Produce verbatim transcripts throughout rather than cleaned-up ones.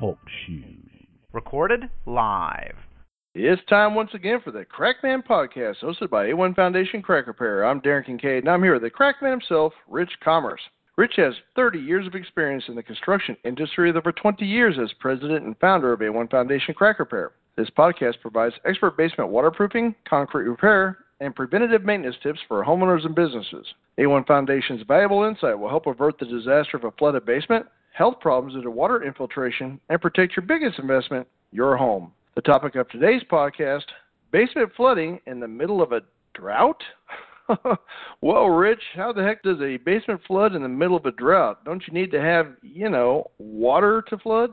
Talk shoes. Recorded live. It's time once again for the Crackman Podcast, hosted by A one Foundation Crack Repair. I'm Darren Kincaid, and I'm here with the Crackman himself, Rich Commerce. Rich has thirty years of experience in the construction industry with over twenty years as president and founder of A one Foundation Crack Repair. This podcast provides expert basement waterproofing, concrete repair, and preventative maintenance tips for homeowners and businesses. A one Foundation's valuable insight will help avert the disaster of a flooded basement, health problems due to water infiltration, and protect your biggest investment, your home. The topic of today's podcast, basement flooding in the middle of a drought? Well, Rich, how the heck does a basement flood in the middle of a drought? Don't you need to have, you know, water to flood?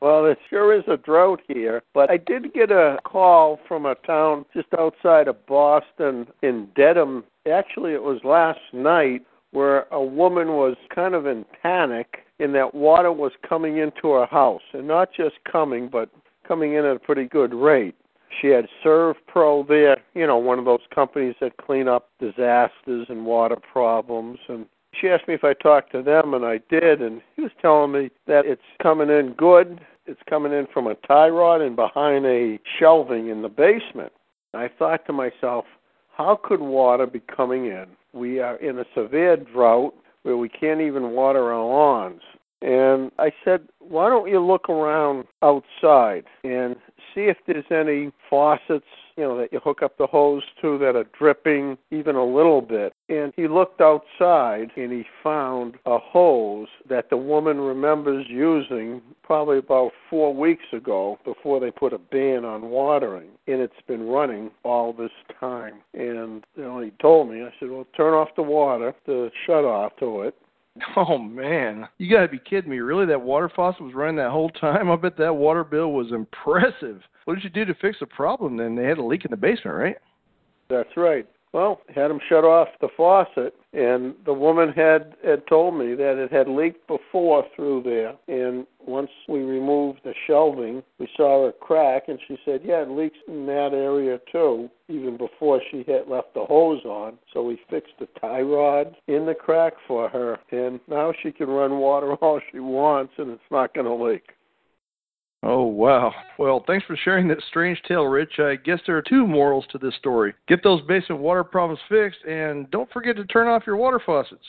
Well, it sure is a drought here, but I did get a call from a town just outside of Boston in Dedham. Actually, it was last night, where a woman was kind of in panic in that water was coming into her house, and not just coming, but coming in at a pretty good rate. She had Servpro there, you know, one of those companies that clean up disasters and water problems. And she asked me if I talked to them, and I did. And he was telling me that it's coming in good. It's coming in from a tie rod and behind a shelving in the basement. I thought to myself, how could water be coming in? We are in a severe drought where we can't even water our lawns. And I said, why don't you look around outside and see if there's any faucets, you know, that you hook up the hose to that are dripping even a little bit. And he looked outside and he found a hose that the woman remembers using probably about four weeks ago before they put a ban on watering. And it's been running all this time. And you know, he told me, I said, well, turn off the water, the shut off to it. Oh, man. You got to be kidding me. Really, that water faucet was running that whole time? I bet that water bill was impressive. What did you do to fix the problem then? They had a leak in the basement, right? That's right. Well, had them shut off the faucet, and the woman had, had told me that it had leaked before through there. And once we removed the shelving, we saw a crack, and she said, yeah, it leaks in that area too, even before she had left the hose on. So we fixed the tie rod in the crack for her, and now she can run water all she wants, and it's not going to leak. Oh, wow. Well, thanks for sharing that strange tale, Rich. I guess there are two morals to this story. Get those basement water problems fixed, and don't forget to turn off your water faucets.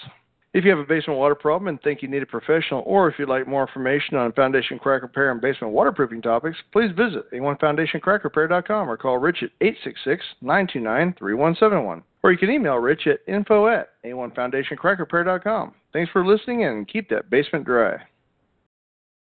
If you have a basement water problem and think you need a professional, or if you'd like more information on foundation crack repair and basement waterproofing topics, please visit A one Foundation Crack Repair dot com or call Rich at eight six six, nine two nine, three one seven one. Or you can email Rich at info at A one Foundation Crack Repair dot com. Thanks for listening, and keep that basement dry.